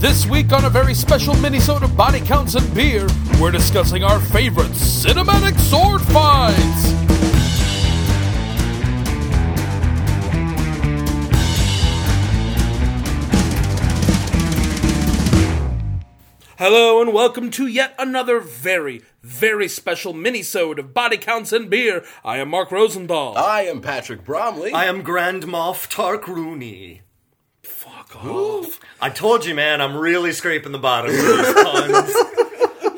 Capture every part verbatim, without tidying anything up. This week on a very special minisode of Body Counts and Beer, we're discussing our favorite cinematic sword fights. Hello and welcome to yet another very, very special minisode of Body Counts and Beer. I am Mark Rosenthal. I am Patrick Bromley. I am Grand Moff Tark Rooney. Fuck off. Ooh. I told you, man, I'm really scraping the bottom of those puns.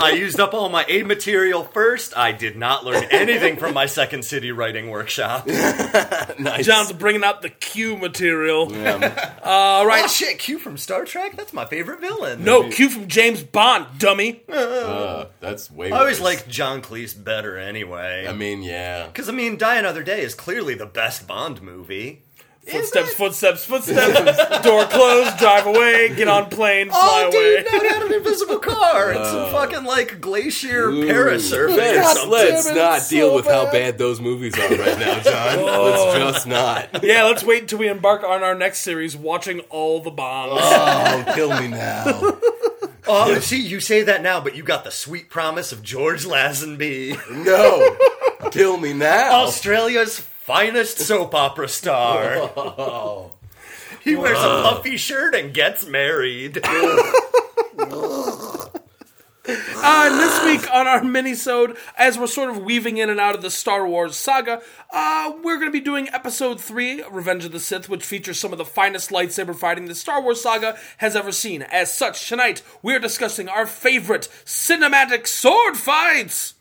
I used up all my A material first. I did not learn anything from my Second City writing workshop. Nice. John's bringing out the Q material. Yeah. Uh, right. Oh, shit, Q from Star Trek? That's my favorite villain. No, Maybe. Q from James Bond, dummy. Uh, uh, that's way worse. I always liked John Cleese better anyway. I mean, yeah. Because, I mean, Die Another Day is clearly the best Bond movie. Footsteps, footsteps, footsteps, footsteps, door closed, drive away, get on plane, fly oh, dude, away. Oh, dude, no, not an invisible car. It's uh, a fucking, like, glacier ooh, parasurfing. Let's, let's it, not deal so with bad. How bad those movies are right now, John. Oh. Let's just not. Yeah, let's wait until we embark on our next series, watching all the Bonds. Oh, kill me now. Oh, see, you say that now, but you got the sweet promise of George Lazenby. No. Kill me now. Australia's finest soap opera star. Whoa. He Whoa. wears a puffy shirt and gets married. Uh, and this week on our minisode, as we're sort of weaving in and out of the Star Wars saga, uh, we're going to be doing Episode three, Revenge of the Sith, which features some of the finest lightsaber fighting the Star Wars saga has ever seen. As such, tonight, we're discussing our favorite cinematic sword fights.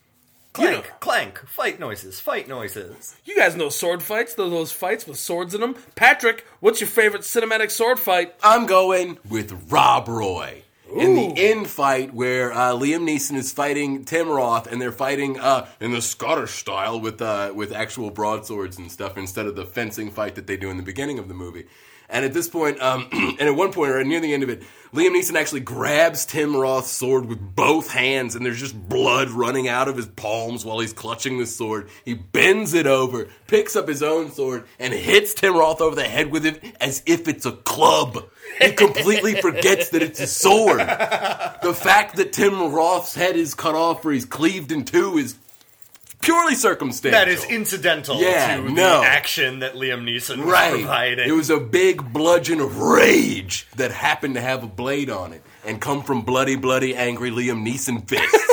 Clank, you know, clank, fight noises, fight noises. You guys know sword fights, those, those fights with swords in them. Patrick, what's your favorite cinematic sword fight? I'm going with Rob Roy. Ooh. In the end fight where uh, Liam Neeson is fighting Tim Roth, and they're fighting uh, in the Scottish style with uh, with actual broadswords and stuff instead of the fencing fight that they do in the beginning of the movie. And at this point, um, and at one point, or near the end of it, Liam Neeson actually grabs Tim Roth's sword with both hands, and there's just blood running out of his palms while he's clutching the sword. He bends it over, picks up his own sword, and hits Tim Roth over the head with it as if it's a club. He completely forgets that it's a sword. The fact that Tim Roth's head is cut off or he's cleaved in two is purely circumstantial. That is incidental yeah, to no. the action that Liam Neeson was right. providing. It was a big bludgeon of rage that happened to have a blade on it and come from bloody, bloody, angry Liam Neeson fists.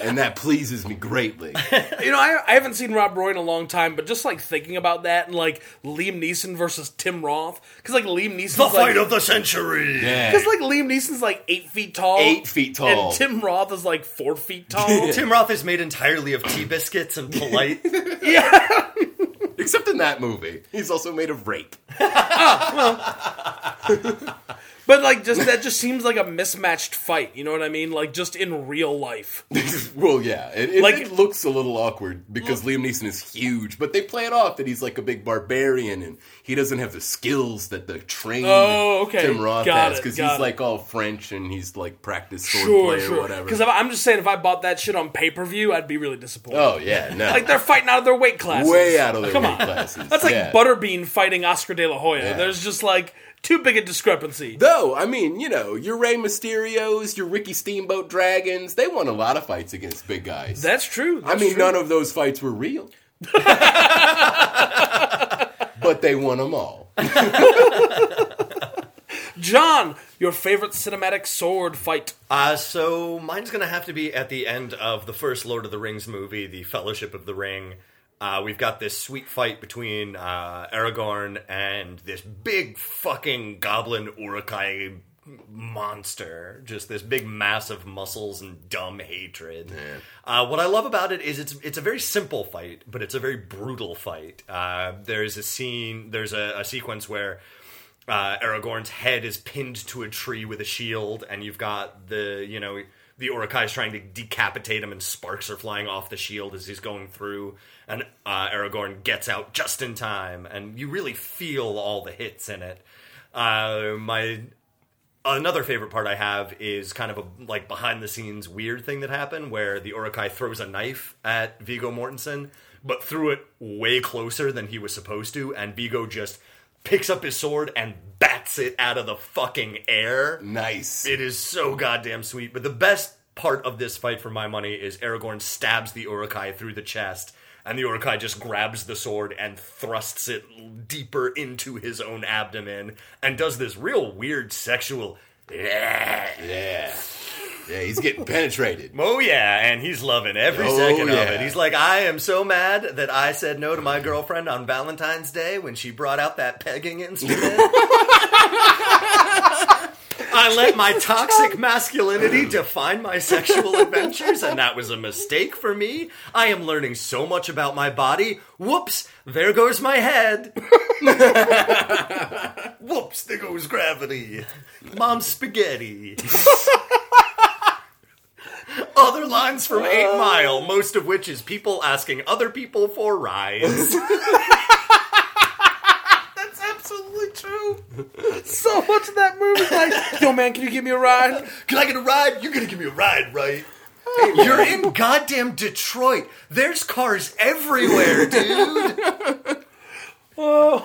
And that pleases me greatly. You know, I, I haven't seen Rob Roy in a long time, but just, like, thinking about that and, like, Liam Neeson versus Tim Roth, because, like, Liam Neeson's, the fight like, of the century! Because, yeah. like, Liam Neeson's, like, eight feet tall. Eight feet tall. And Tim Roth is, like, four feet tall. Tim Roth is made entirely of tea biscuits and polite. Yeah! Except in that movie. He's also made of rape. Oh, well... But, like, just that just seems like a mismatched fight, you know what I mean? Like, just in real life. Well, yeah. It, it, like, it looks a little awkward because look, Liam Neeson is huge, but they play it off that he's, like, a big barbarian, and he doesn't have the skills that the trained oh, okay. Tim Roth got has, because he's, it. like, all French, and he's, like, practiced swordplay sure, sure. or whatever. Because I'm just saying, if I bought that shit on pay-per-view, I'd be really disappointed. Oh, yeah, no. Like, they're fighting out of their weight classes. Way out of their Come weight on. classes. That's like yeah. Butterbean fighting Oscar De La Hoya. Yeah. There's just, like... too big a discrepancy. Though, I mean, you know, your Rey Mysterios, your Ricky Steamboat Dragons, they won a lot of fights against big guys. That's true. That's I mean, true. None of those fights were real. But they won them all. John, your favorite cinematic sword fight? Uh, so, mine's going to have to be at the end of the first Lord of the Rings movie, The Fellowship of the Ring. Uh, we've got this sweet fight between uh, Aragorn and this big fucking goblin Uruk-hai monster. Just this big mass of muscles and dumb hatred. Yeah. Uh, what I love about it is it's it's a very simple fight, but it's a very brutal fight. Uh, there's a scene, there's a, a sequence where uh, Aragorn's head is pinned to a tree with a shield, and you've got the, you know... the Uruk-hai is trying to decapitate him, and sparks are flying off the shield as he's going through. And uh, Aragorn gets out just in time, and you really feel all the hits in it. Uh, my another favorite part I have is kind of a like behind the scenes weird thing that happened where the Uruk-hai throws a knife at Viggo Mortensen, but threw it way closer than he was supposed to, and Viggo just picks up his sword and bats it out of the fucking air. Nice. It is so goddamn sweet. But the best part of this fight, for my money, is Aragorn stabs the Uruk-hai through the chest, and the Uruk-hai just grabs the sword and thrusts it deeper into his own abdomen, and does this real weird sexual... Yeah. Yeah. Yeah, he's getting penetrated. Oh, yeah, and he's loving every oh, second yeah. of it. He's like, I am so mad that I said no to my girlfriend on Valentine's Day when she brought out that pegging instrument. I let my toxic masculinity define my sexual adventures, and that was a mistake for me. I am learning so much about my body. Whoops, there goes my head. Whoops, there goes gravity. Mom's spaghetti. Other lines from Eight Mile, most of which is people asking other people for rides. That's absolutely true. So much of that movie's like, yo man, can you give me a ride? Can I get a ride? You're gonna give me a ride, right? Hey, you're in goddamn Detroit. There's cars everywhere, dude. Oh.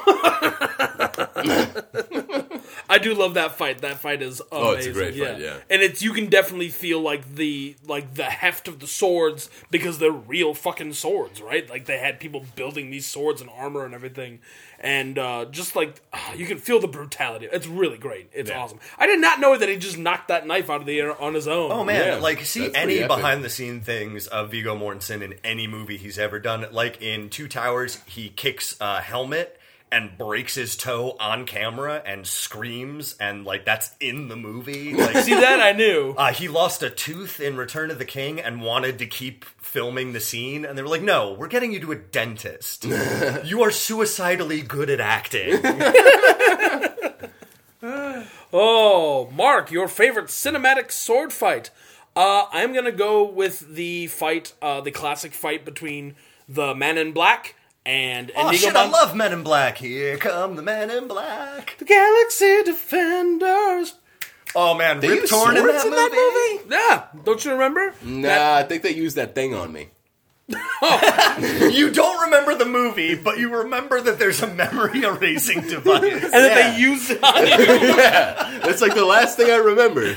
I do love that fight. That fight is amazing. Oh, it's a great yeah. fight, yeah. And it's you can definitely feel like the like the heft of the swords because they're real fucking swords, right? Like they had people building these swords and armor and everything, and uh, just like uh, you can feel the brutality. It's really great. It's yeah. awesome. I did not know that he just knocked that knife out of the air on his own. Oh man, yeah. like see That's any behind the scene things of Viggo Mortensen in any movie he's ever done. Like in Two Towers, he kicks a helmet and breaks his toe on camera and screams, and, like, that's in the movie. Like, see, that I knew. Uh, he lost a tooth in Return of the King and wanted to keep filming the scene, and they were like, no, we're getting you to a dentist. You are suicidally good at acting. Oh, Mark, your favorite cinematic sword fight. Uh, I'm gonna go with the fight, uh, the classic fight between the Man in Black and oh Inigo shit, Mon- I love Men in Black. Here come the Men in Black. The Galaxy Defenders. Oh, man. Rip Torn in that, in that movie? Yeah. Don't you remember? Nah, that- I think they used that thing on me. Oh. You don't remember the movie, but you remember that there's a memory erasing device. And yeah. that they used it on you. Yeah. That's like the last thing I remember. They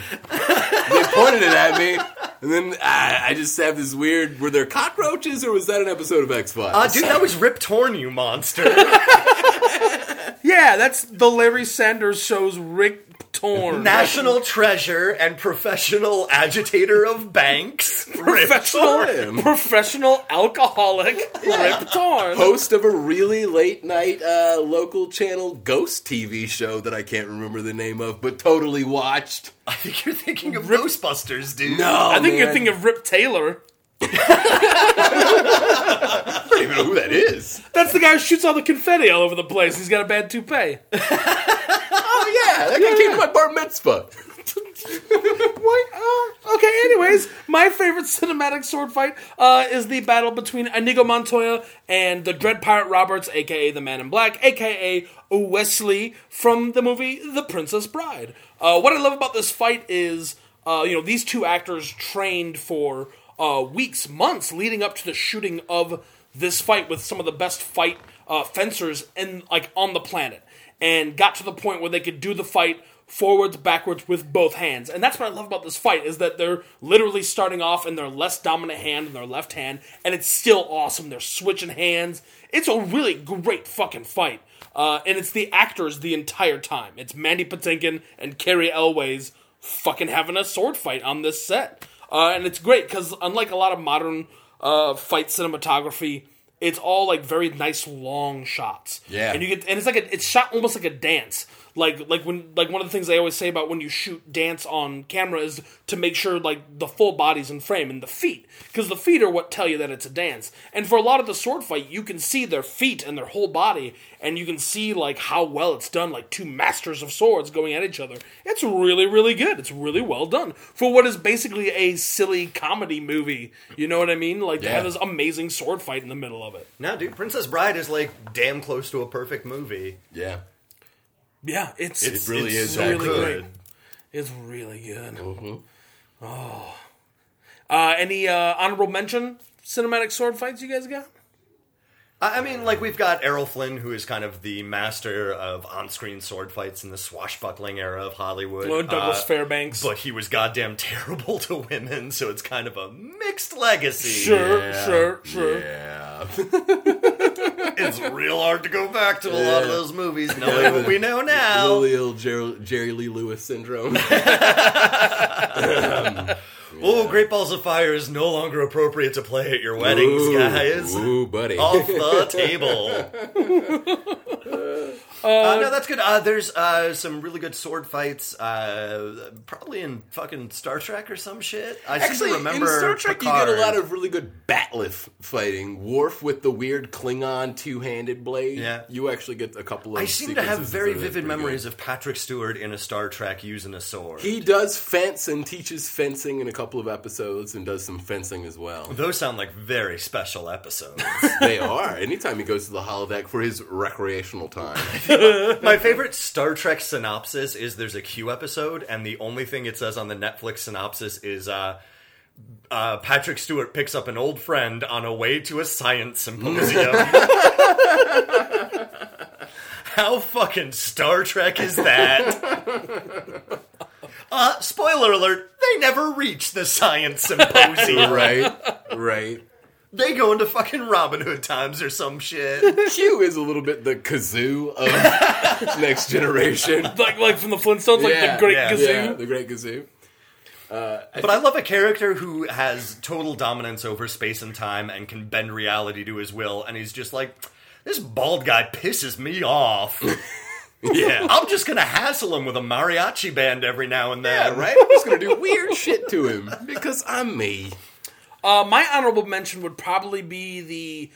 pointed it at me. And then I, I just have this weird... Were there cockroaches, or was that an episode of X-Files? Uh, dude, that was Rip Torn, you monster. Yeah, that's the Larry Sanders Show's Rip Torn. National treasure and professional agitator of banks, professional, Rip Torn. Professional alcoholic, yeah. Rip Torn. Host of a really late-night uh, local channel ghost T V show that I can't remember the name of, but totally watched... I think you're thinking of Rip- Ghostbusters, dude. No, I think man. You're thinking of Rip Taylor. I don't even know who that is. That's the guy who shoots all the confetti all over the place. He's got a bad toupee. Oh, yeah. That guy yeah, came yeah. to my bar mitzvah. What? Uh, okay, anyways, my favorite cinematic sword fight uh, is the battle between Inigo Montoya and the Dread Pirate Roberts, a k a the Man in Black, a k a. Wesley from the movie The Princess Bride. Uh, what I love about this fight is, uh, you know, these two actors trained for uh, weeks, months leading up to the shooting of this fight with some of the best fight uh, fencers in, like, on the planet, and got to the point where they could do the fight forwards, backwards, with both hands. And that's what I love about this fight, is that they're literally starting off in their less dominant hand, in their left hand, and it's still awesome. They're switching hands. It's a really great fucking fight. Uh, and it's the actors the entire time. It's Mandy Patinkin and Cary Elwes fucking having a sword fight on this set. Uh, and it's great, because unlike a lot of modern uh, fight cinematography, it's all, like, very nice long shots. Yeah. And you get, and it's like a, it's shot almost like a dance. Like, like when, like one of the things I always say about when you shoot dance on camera is to make sure, like, the full body's in frame and the feet, because the feet are what tell you that it's a dance. And for a lot of the sword fight, you can see their feet and their whole body, and you can see, like, how well it's done, like two masters of swords going at each other. It's really, really good. It's really well done for what is basically a silly comedy movie. You know what I mean? Like, yeah. They have this amazing sword fight in the middle of it. No, dude, Princess Bride is, like, damn close to a perfect movie. Yeah. Yeah, it's... It really it's is really good. Great. It's really good. Mm-hmm. Oh. Uh, any uh, honorable mention cinematic sword fights you guys got? I mean, like, we've got Errol Flynn, who is kind of the master of on-screen sword fights in the swashbuckling era of Hollywood. Lord Douglas uh, Fairbanks. But he was goddamn terrible to women, so it's kind of a mixed legacy. Sure, yeah, sure, sure. Yeah. It's real hard to go back to yeah. a lot of those movies, knowing what we know now. Lily old Jer- Jerry Lee Lewis syndrome. um, Yeah. Oh, Great Balls of Fire is no longer appropriate to play at your weddings, ooh, guys. Ooh, buddy. Off the table. uh, uh, no, that's good. Uh, there's uh, some really good sword fights, uh, probably in fucking Star Trek or some shit. I actually remember in Star Trek Picard. You get a lot of really good Bat'leth fighting. Worf with the weird Klingon two-handed blade. Yeah. You actually get a couple of I seem to have very vivid memories good. of Patrick Stewart in a Star Trek using a sword. He does fence and teaches fencing in a couple of episodes and does some fencing as well. Those sound like very special episodes. They are. Anytime he goes to the holodeck for his recreational time. My favorite Star Trek synopsis is there's a Q episode, and the only thing it says on the Netflix synopsis is uh, uh, Patrick Stewart picks up an old friend on a way to a science symposium. How fucking Star Trek is that? Uh, spoiler alert, they never reach the science symposium. Right, right. They go into fucking Robin Hood times or some shit. Q is a little bit the kazoo of Next Generation. Like like from the Flintstones, yeah, like the great yeah, kazoo. Yeah, the great kazoo. Uh, I but I love a character who has total dominance over space and time and can bend reality to his will, and he's just like, this bald guy pisses me off. Yeah, I'm just going to hassle him with a mariachi band every now and then. Yeah, right? I'm just going to do weird shit to him, because I'm me. Uh, my honorable mention would probably be the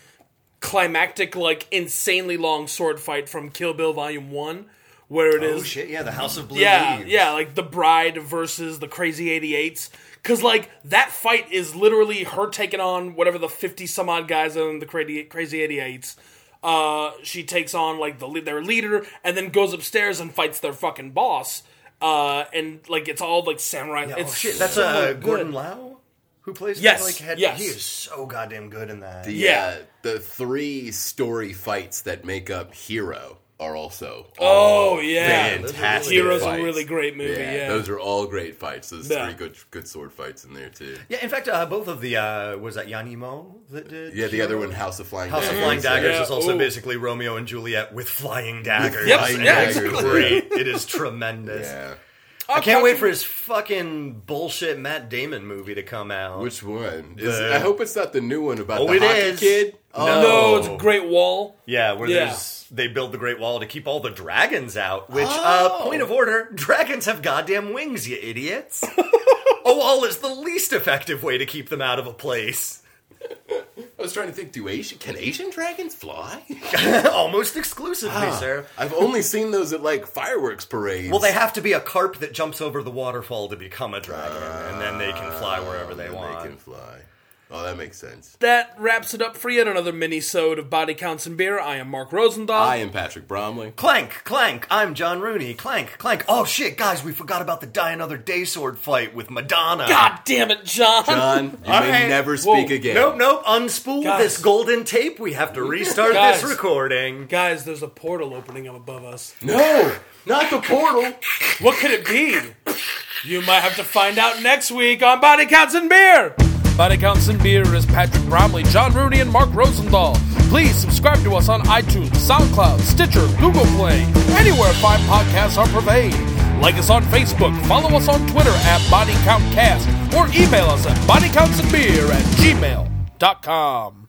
climactic, like, insanely long sword fight from Kill Bill Volume one, where it oh, is... Oh, shit, yeah, the House of Blue yeah, Leaves. Yeah, like, the bride versus the crazy eighty-eights. Because, like, that fight is literally her taking on whatever the fifty-some-odd guys are in the crazy eighty-eights. Uh, she takes on, like, the their leader, and then goes upstairs and fights their fucking boss. Uh, and, like, it's all, like, samurai. Yeah, it's oh, shit. That's so uh, Gordon Lau, who plays yes, that, like, head. Yes. He is so goddamn good in that. The, yeah. Uh, the three story fights that make up Hero are also oh, yeah. fantastic. Hero's fights. A really great movie, yeah. yeah. Those are all great fights. There's yeah. three good good sword fights in there, too. Yeah, in fact, uh, both of the, uh, was that Yanimo that did? Yeah, the Hero? Other one, House of Flying House Daggers. House of Flying Daggers yeah. is also Ooh. basically Romeo and Juliet with flying daggers. Yep. Flying yeah, daggers. Exactly. Great. It is tremendous. Yeah. I can't wait for his fucking bullshit Matt Damon movie to come out. Which one? Is, uh, I hope it's not the new one about oh, the hockey is. kid. Oh. No, it's Great Wall. Yeah, where yeah. there's they build the Great Wall to keep all the dragons out. Which, oh. uh, point of order, dragons have goddamn wings, you idiots. A wall is the least effective way to keep them out of a place. I was trying to think, do Asian, can Asian dragons fly? Almost exclusively, ah, sir. I've only seen those at, like, fireworks parades. Well, they have to be a carp that jumps over the waterfall to become a dragon, uh, and then they can fly wherever they want. They can fly. Oh, that makes sense. That wraps it up for you in another mini-sode of Body Counts and Beer. I am Mark Rosendahl. I am Patrick Bromley. Clank, clank, I'm John Rooney. Clank, clank. Oh, shit, guys, we forgot about the Die Another Day sword fight with Madonna. God damn it, John. John, you All may right. never speak Whoa. again. Nope, nope, unspool guys. This golden tape. We have to restart guys. this recording. Guys, there's a portal opening up above us. No, not the portal. What could it be? You might have to find out next week on Body Counts and Beer. Body Counts and Beer is Patrick Bromley, John Rooney, and Mark Rosendahl. Please subscribe to us on iTunes, SoundCloud, Stitcher, Google Play, anywhere fine podcasts are purveyed. Like us on Facebook, follow us on Twitter at BodyCountCast, or email us at bodycountsandbeer at gmail dot com.